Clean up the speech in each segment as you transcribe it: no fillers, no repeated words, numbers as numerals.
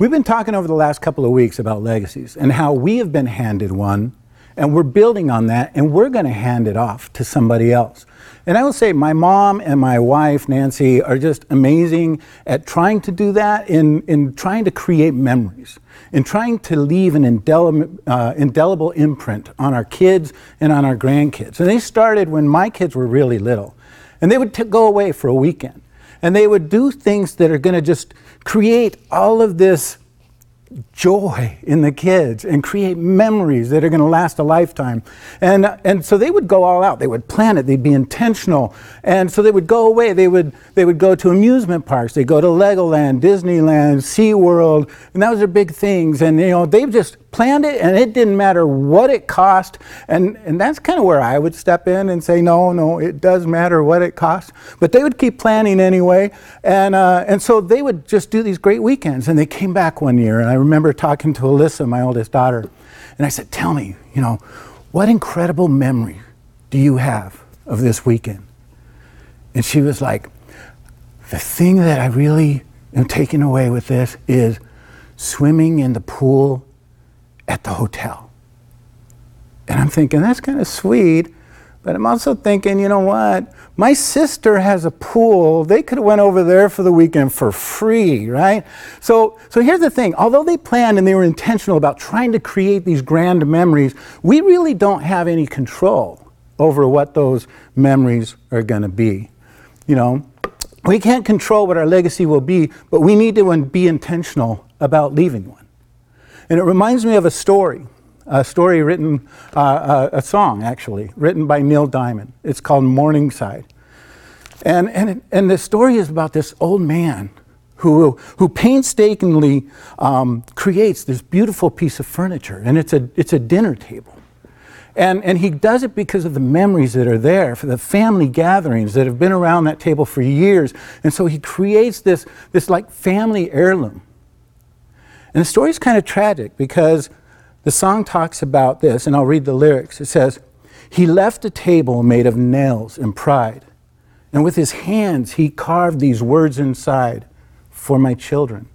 We've been talking over the last couple of weeks about legacies and how we have been handed one, and we're building on that, and we're going to hand it off to somebody else. And I will say my mom and my wife, Nancy, are just amazing at trying to do that, in trying to create memories, in trying to leave an indelible imprint on our kids and on our grandkids. And they started when my kids were really little. And they would go away for a weekend. And they would do things that are going to just create all of this joy in the kids and create memories that are going to last a lifetime. And so they would go all out. They would plan it. They'd be intentional. And so they would go away. They would go to amusement parks. They'd go to Legoland, Disneyland, SeaWorld. And that was their big things. And, you know, they've just planned it, and it didn't matter what it cost. And that's kind of where I would step in and say, no, it does matter what it costs. But they would keep planning anyway. And so they would just do these great weekends. And they came back one year, and I remember talking to Alyssa, my oldest daughter, and I said, tell me, you know, what incredible memory do you have of this weekend? And she was like, the thing that I really am taking away with this is swimming in the pool at the hotel. And I'm thinking, that's kind of sweet, but I'm also thinking, you know what? My sister has a pool. They could have went over there for the weekend for free, right? So here's the thing. Although they planned and they were intentional about trying to create these grand memories, we really don't have any control over what those memories are going to be. You know, we can't control what our legacy will be, but we need to be intentional about leaving one. And it reminds me of a song actually, written by Neil Diamond. It's called Morningside. And the story is about this old man who painstakingly creates this beautiful piece of furniture, and it's a dinner table. And he does it because of the memories that are there, for the family gatherings that have been around that table for years. And so he creates this like family heirloom. And the story's kind of tragic because the song talks about this, and I'll read the lyrics. It says, he left a table made of nails and pride, and with his hands he carved these words inside, for my children.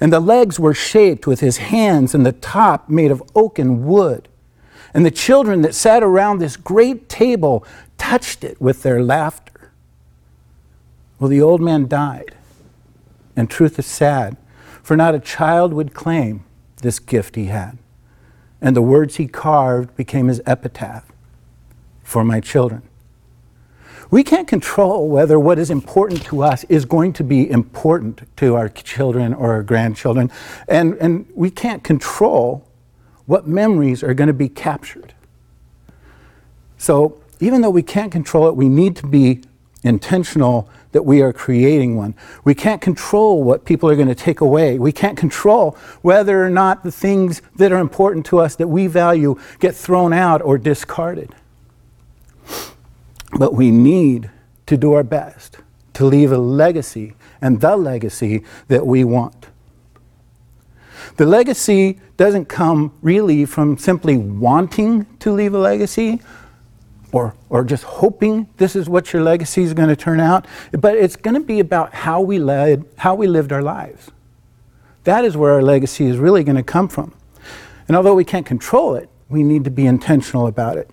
And the legs were shaped with his hands, and the top made of oak and wood. And the children that sat around this great table touched it with their laughter. Well, the old man died, and truth is sad, for not a child would claim this gift he had, and the words he carved became his epitaph, for my children. We can't control whether what is important to us is going to be important to our children or our grandchildren, and we can't control what memories are going to be captured. So even though we can't control it, we need to be intentional that we are creating one. We can't control what people are going to take away. We can't control whether or not the things that are important to us that we value get thrown out or discarded. But we need to do our best to leave a legacy, and the legacy that we want. The legacy doesn't come really from simply wanting to leave a legacy, or just hoping this is what your legacy is going to turn out, but it's going to be about how we lived our lives. That is where our legacy is really going to come from. And although we can't control it, we need to be intentional about it.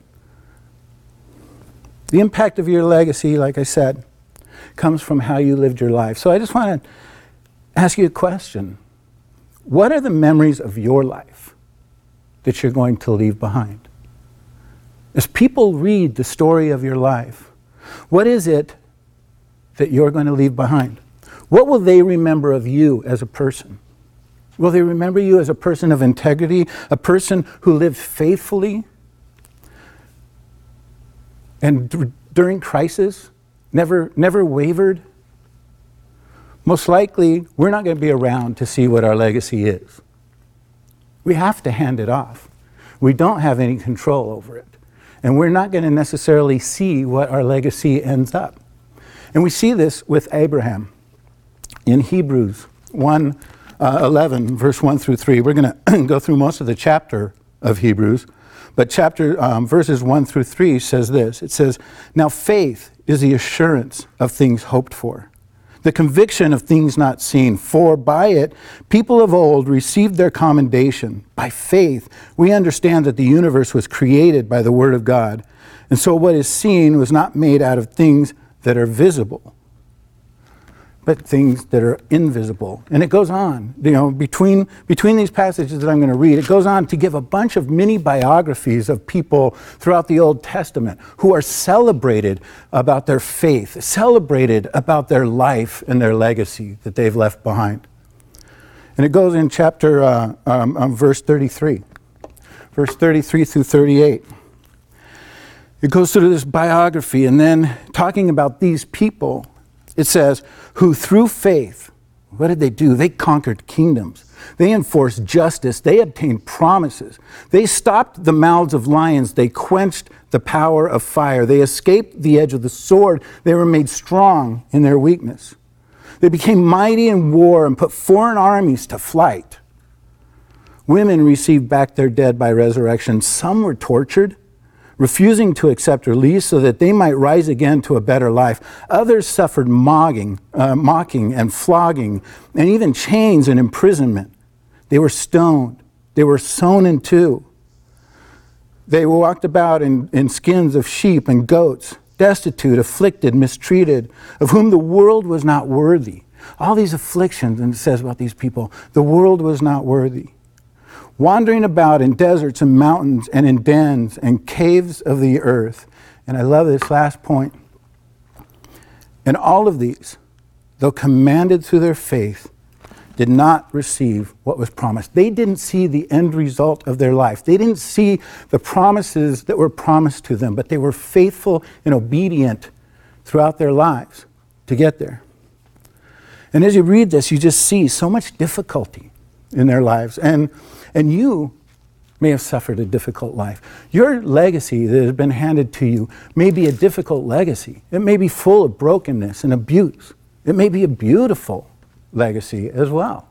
The impact of your legacy, like I said, comes from how you lived your life. So I just want to ask you a question. What are the memories of your life that you're going to leave behind? As people read the story of your life, what is it that you're going to leave behind? What will they remember of you as a person? Will they remember you as a person of integrity, a person who lived faithfully and during crisis, never wavered? Most likely, we're not going to be around to see what our legacy is. We have to hand it off. We don't have any control over it. And we're not going to necessarily see what our legacy ends up. And we see this with Abraham in Hebrews 11, verse 1 through 3. We're going to go through most of the chapter of Hebrews, but verses 1 through 3 says this. It says, now faith is the assurance of things hoped for, the conviction of things not seen. For by it, people of old received their commendation. By faith, we understand that the universe was created by the word of God. And so what is seen was not made out of things that are visible, but things that are invisible. And it goes on, you know, between these passages that I'm going to read, it goes on to give a bunch of mini biographies of people throughout the Old Testament who are celebrated about their faith, celebrated about their life and their legacy that they've left behind. And it goes in chapter, verse 33, verse 33 through 38. It goes through this biography, and then talking about these people, it says, who through faith, what did they do? They conquered kingdoms. They enforced justice. They obtained promises. They stopped the mouths of lions. They quenched the power of fire. They escaped the edge of the sword. They were made strong in their weakness. They became mighty in war and put foreign armies to flight. Women received back their dead by resurrection. Some were tortured, refusing to accept release so that they might rise again to a better life. Others suffered mocking and flogging, and even chains and imprisonment. They were stoned. They were sewn in two. They walked about in skins of sheep and goats, destitute, afflicted, mistreated, of whom the world was not worthy. All these afflictions, and it says about these people, the world was not worthy. Wandering about in deserts and mountains and in dens and caves of the earth. And I love this last point. And all of these, though commanded through their faith, did not receive what was promised. They didn't see the end result of their life. They didn't see the promises that were promised to them, but they were faithful and obedient throughout their lives to get there. And as you read this, you just see so much difficulty in their lives. And you may have suffered a difficult life. Your legacy that has been handed to you may be a difficult legacy. It may be full of brokenness and abuse. It may be a beautiful legacy as well.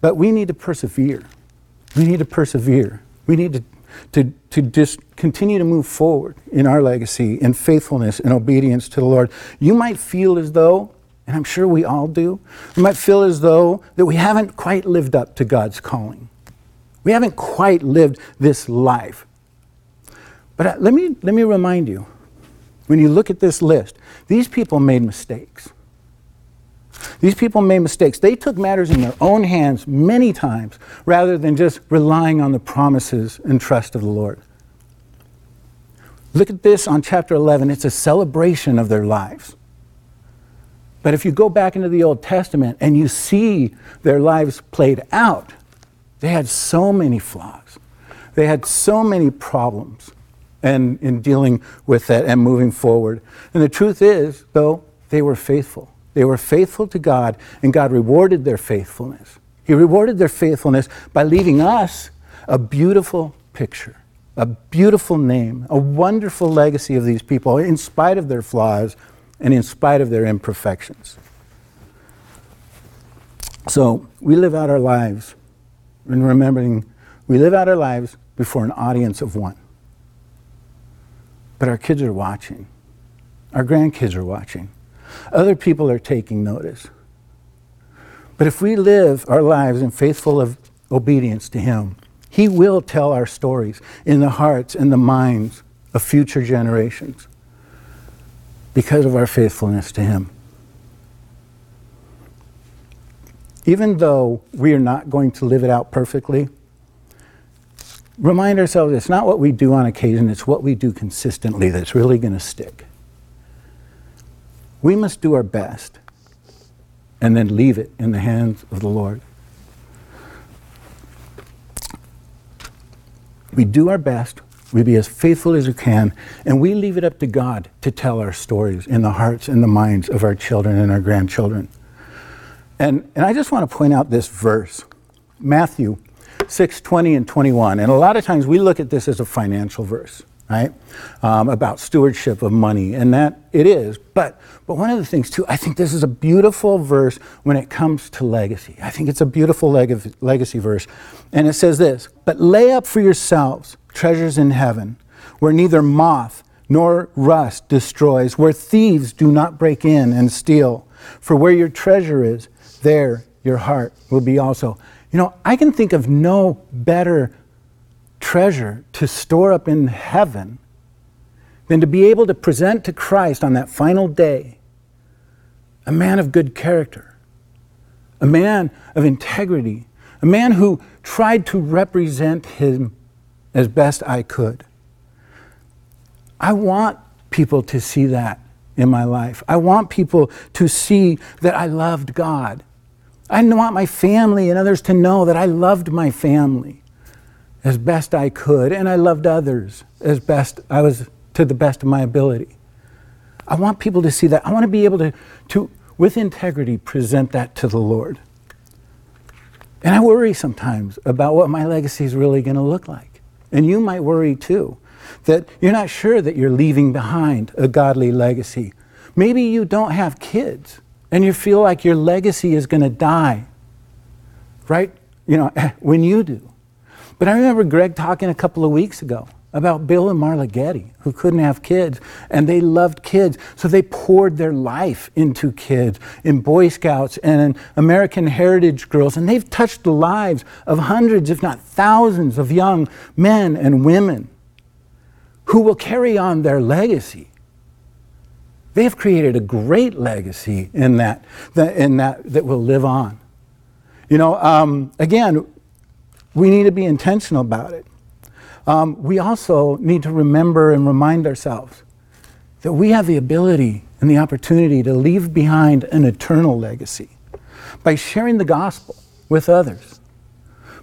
But we need to persevere. We need to persevere. We need to just continue to move forward in our legacy, in faithfulness and obedience to the Lord. You might feel as though, and I'm sure we all do, we might feel as though that we haven't quite lived up to God's calling. We haven't quite lived this life. But let me remind you, when you look at this list, these people made mistakes. These people made mistakes. They took matters in their own hands many times rather than just relying on the promises and trust of the Lord. Look at this on chapter 11. It's a celebration of their lives. But if you go back into the Old Testament and you see their lives played out, they had so many flaws. They had so many problems and in dealing with that and moving forward. And the truth is, though, they were faithful. They were faithful to God, and God rewarded their faithfulness. He rewarded their faithfulness by leaving us a beautiful picture, a beautiful name, a wonderful legacy of these people in spite of their flaws and in spite of their imperfections. So we live out our lives in remembering, we live out our lives before an audience of one. But our kids are watching. Our grandkids are watching. Other people are taking notice. But if we live our lives in faithful obedience to Him, He will tell our stories in the hearts and the minds of future generations, because of our faithfulness to Him. Even though we are not going to live it out perfectly, remind ourselves it's not what we do on occasion, it's what we do consistently that's really going to stick. We must do our best and then leave it in the hands of the Lord. We do our best. We be as faithful as we can, and we leave it up to God to tell our stories in the hearts and the minds of our children and our grandchildren. And I just want to point out this verse, Matthew 6:20 and 21. And a lot of times we look at this as a financial verse, right? About stewardship of money, and that it is. But one of the things, too, I think this is a beautiful verse when it comes to legacy. I think it's a beautiful legacy verse. And it says this, but lay up for yourselves treasures in heaven, where neither moth nor rust destroys, where thieves do not break in and steal. For where your treasure is, there your heart will be also. You know, I can think of no better treasure to store up in heaven than to be able to present to Christ on that final day a man of good character, a man of integrity, a man who tried to represent him as best I could. I want people to see that in my life. I want people to see that I loved God. I want my family and others to know that I loved my family as best I could, and I loved others as best I was, to the best of my ability. I want people to see that. I want to be able to with integrity, present that to the Lord. And I worry sometimes about what my legacy is really going to look like. And you might worry too, that you're not sure that you're leaving behind a godly legacy. Maybe you don't have kids and you feel like your legacy is going to die, right? You know, when you do. But I remember Greg talking a couple of weeks ago about Bill and Marla Getty, who couldn't have kids, and they loved kids, so they poured their life into kids, in Boy Scouts and in American Heritage Girls, and they've touched the lives of hundreds, if not thousands, of young men and women who will carry on their legacy. They have created a great legacy that will live on. You know, again, we need to be intentional about it. We also need to remember and remind ourselves that we have the ability and the opportunity to leave behind an eternal legacy by sharing the gospel with others.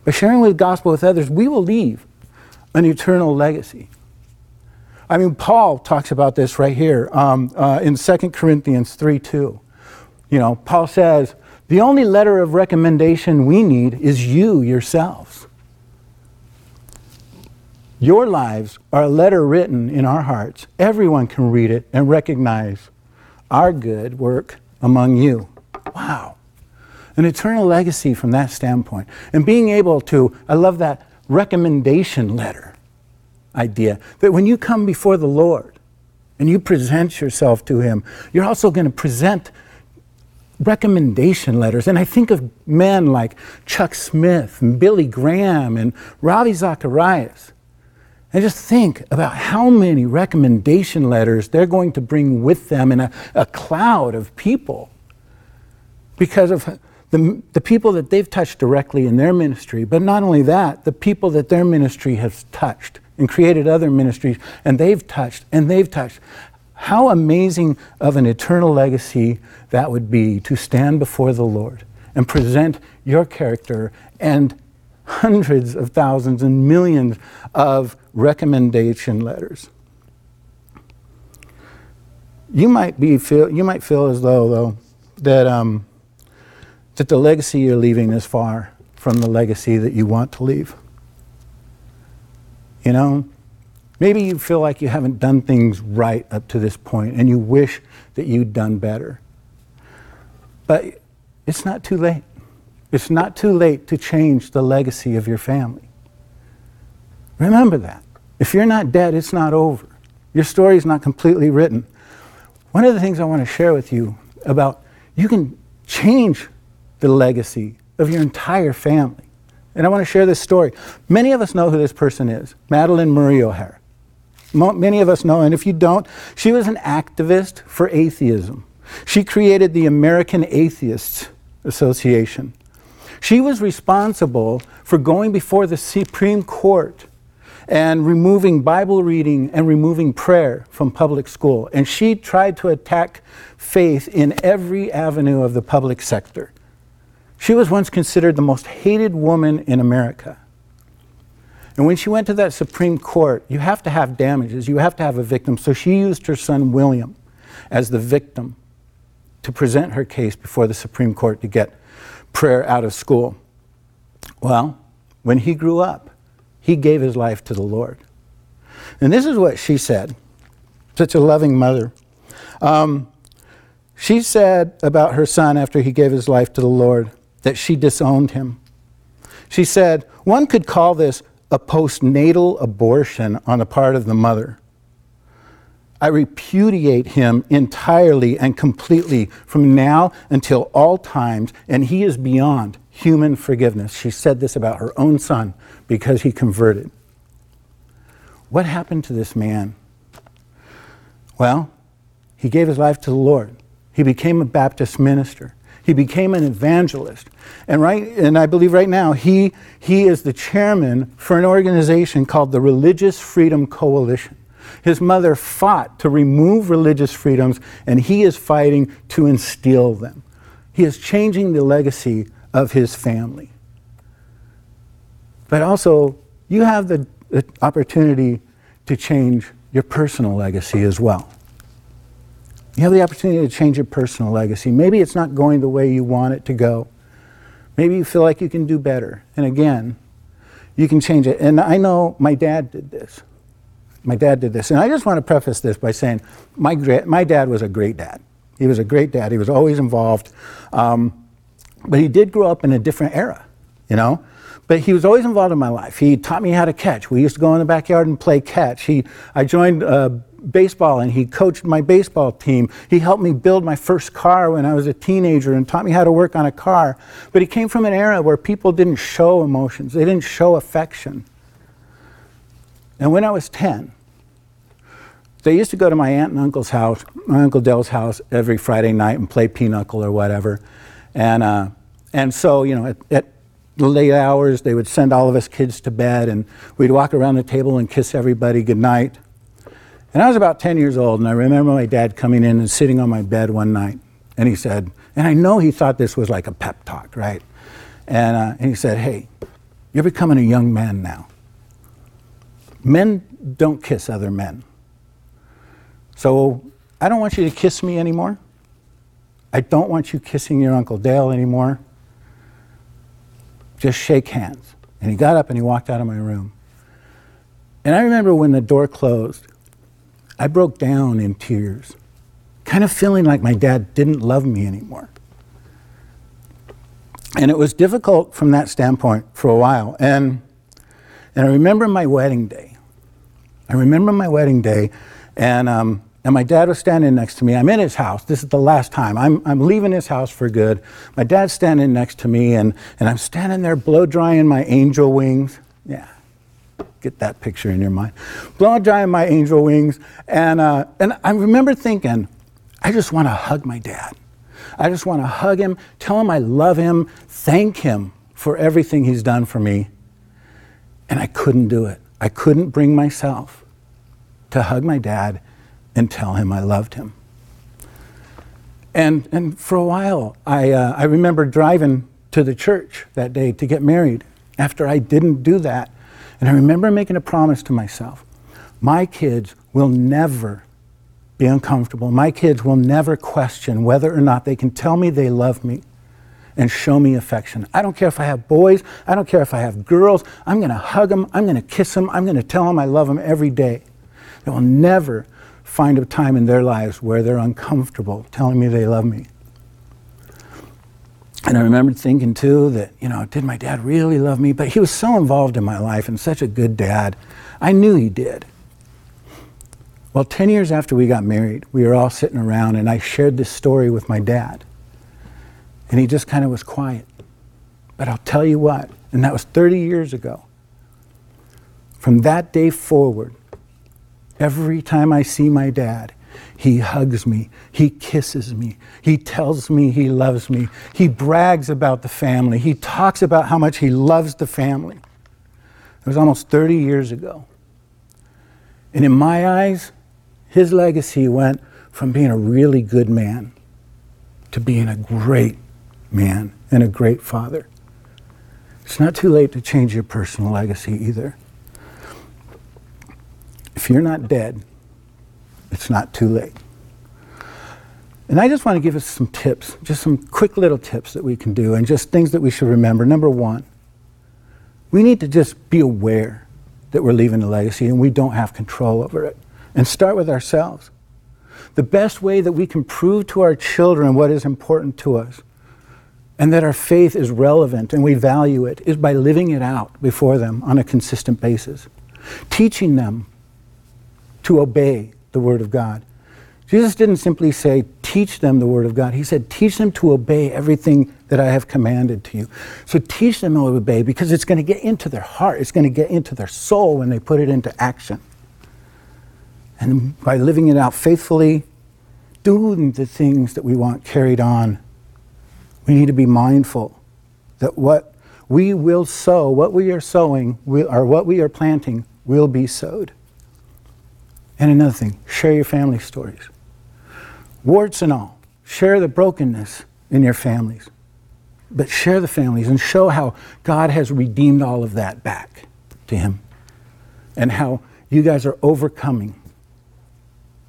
By sharing the gospel with others, we will leave an eternal legacy. I mean, Paul talks about this right here in 2 Corinthians 3:2. You know, Paul says, the only letter of recommendation we need is you yourselves. Your lives are a letter written in our hearts. Everyone can read it and recognize our good work among you. Wow. An eternal legacy from that standpoint. And being able to, I love that recommendation letter idea, that when you come before the Lord and you present yourself to Him, you're also going to present recommendation letters. And I think of men like Chuck Smith and Billy Graham and Ravi Zacharias. And just think about how many recommendation letters they're going to bring with them in a cloud of people because of the people that they've touched directly in their ministry. But not only that, the people that their ministry has touched and created other ministries, and they've touched, and they've touched. How amazing of an eternal legacy that would be, to stand before the Lord and present your character and hundreds of thousands and millions of recommendation letters. You might feel as though that that the legacy you're leaving is far from the legacy that you want to leave. You know, maybe you feel like you haven't done things right up to this point, and you wish that you'd done better. But it's not too late. It's not too late to change the legacy of your family. Remember that. If you're not dead, it's not over. Your story is not completely written. One of the things I want to share with you about, you can change the legacy of your entire family. And I want to share this story. Many of us know who this person is, Madeline Murray O'Hare. Many of us know, and if you don't, she was an activist for atheism. She created the American Atheists Association. She was responsible for going before the Supreme Court and removing Bible reading and removing prayer from public school. And she tried to attack faith in every avenue of the public sector. She was once considered the most hated woman in America. And when she went to that Supreme Court, you have to have damages, you have to have a victim. So she used her son William as the victim to present her case before the Supreme Court to get prayer out of school. Well, when he grew up, he gave his life to the Lord. And this is what she said, such a loving mother. She said about her son after he gave his life to the Lord that she disowned him. She said, one could call this a postnatal abortion on the part of the mother. I repudiate him entirely and completely from now until all times, and he is beyond human forgiveness. She said this about her own son because he converted. What happened to this man? Well, he gave his life to the Lord. He became a Baptist minister. He became an evangelist. And I believe right now he is the chairman for an organization called the Religious Freedom Coalition. His mother fought to remove religious freedoms, and he is fighting to instill them. He is changing the legacy of his family. But also, you have the opportunity to change your personal legacy as well. You have the opportunity to change your personal legacy. Maybe it's not going the way you want it to go. Maybe you feel like you can do better. And again, you can change it. And I know my dad did this. My dad did this. And I just want to preface this by saying my dad was a great dad. He was a great dad. He was always involved. But he did grow up in a different era, you know? But he was always involved in my life. He taught me how to catch. We used to go in the backyard and play catch. I joined baseball, and he coached my baseball team. He helped me build my first car when I was a teenager and taught me how to work on a car. But he came from an era where people didn't show emotions. They didn't show affection. And when I was 10, they used to go to my aunt and uncle's house, my Uncle Dale's house, every Friday night and play pinochle or whatever. And so, you know, at late hours, they would send all of us kids to bed, and we'd walk around the table and kiss everybody goodnight. And I was about 10 years old, and I remember my dad coming in and sitting on my bed one night, and he said, and I know he thought this was like a pep talk, right? And he said, "Hey, you're becoming a young man now. Men don't kiss other men. So I don't want you to kiss me anymore. I don't want you kissing your Uncle Dale anymore. Just shake hands." And he got up and he walked out of my room. And I remember when the door closed, I broke down in tears, kind of feeling like my dad didn't love me anymore. And it was difficult from that standpoint for a while. And I remember my wedding day. And my dad was standing next to me. I'm in his house. This is the last time. I'm leaving his house for good. My dad's standing next to me, and I'm standing there blow-drying my angel wings. Yeah, get that picture in your mind. Blow-drying my angel wings. And I remember thinking, I just want to hug my dad. I just want to hug him, tell him I love him, thank him for everything he's done for me. And I couldn't do it. I couldn't bring myself to hug my dad and tell him I loved him. And for a while, I remember driving to the church that day to get married after I didn't do that. And I remember making a promise to myself. My kids will never be uncomfortable. My kids will never question whether or not they can tell me they love me and show me affection. I don't care if I have boys. I don't care if I have girls. I'm going to hug them. I'm going to kiss them. I'm going to tell them I love them every day. They will never find a time in their lives where they're uncomfortable telling me they love me. And I remember thinking too that, you know, did my dad really love me? But he was so involved in my life and such a good dad. I knew he did. Well, 10 years after we got married, we were all sitting around and I shared this story with my dad. And he just kind of was quiet. But I'll tell you what, and that was 30 years ago. From that day forward, every time I see my dad, he hugs me, he kisses me, he tells me he loves me, he brags about the family, he talks about how much he loves the family. It was almost 30 years ago. And in my eyes, his legacy went from being a really good man to being a great man and a great father. It's not too late to change your personal legacy either. If you're not dead, it's not too late. And I just want to give us some tips, just some quick little tips that we can do and just things that we should remember. Number one, we need to just be aware that we're leaving a legacy and we don't have control over it. And start with ourselves. The best way that we can prove to our children what is important to us and that our faith is relevant and we value it is by living it out before them on a consistent basis. Teaching them to obey the Word of God. Jesus didn't simply say, teach them the Word of God. He said, teach them to obey everything that I have commanded to you. So teach them to obey, because it's going to get into their heart. It's going to get into their soul when they put it into action. And by living it out faithfully, doing the things that we want carried on, we need to be mindful that what we will sow, what we are sowing, or what we are planting, will be sowed. And another thing, share your family stories. Warts and all, share the brokenness in your families. But share the families and show how God has redeemed all of that back to Him. And how you guys are overcoming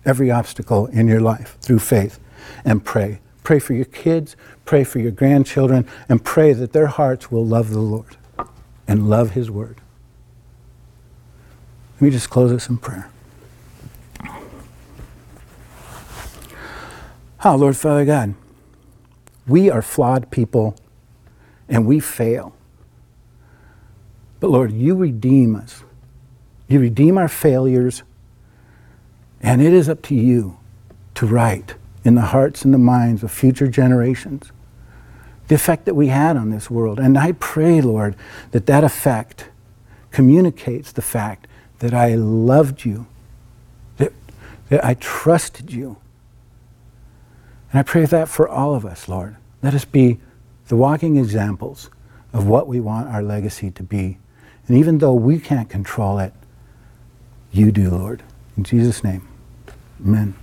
every obstacle in your life through faith. And pray. Pray for your kids, pray for your grandchildren, and pray that their hearts will love the Lord and love His Word. Let me just close this in prayer. Oh, Lord, Father God, we are flawed people and we fail. But Lord, you redeem us. You redeem our failures, and it is up to you to write in the hearts and the minds of future generations the effect that we had on this world. And I pray, Lord, that that effect communicates the fact that I loved you, that I trusted you. And I pray that for all of us, Lord. Let us be the walking examples of what we want our legacy to be. And even though we can't control it, you do, Lord. In Jesus' name, amen.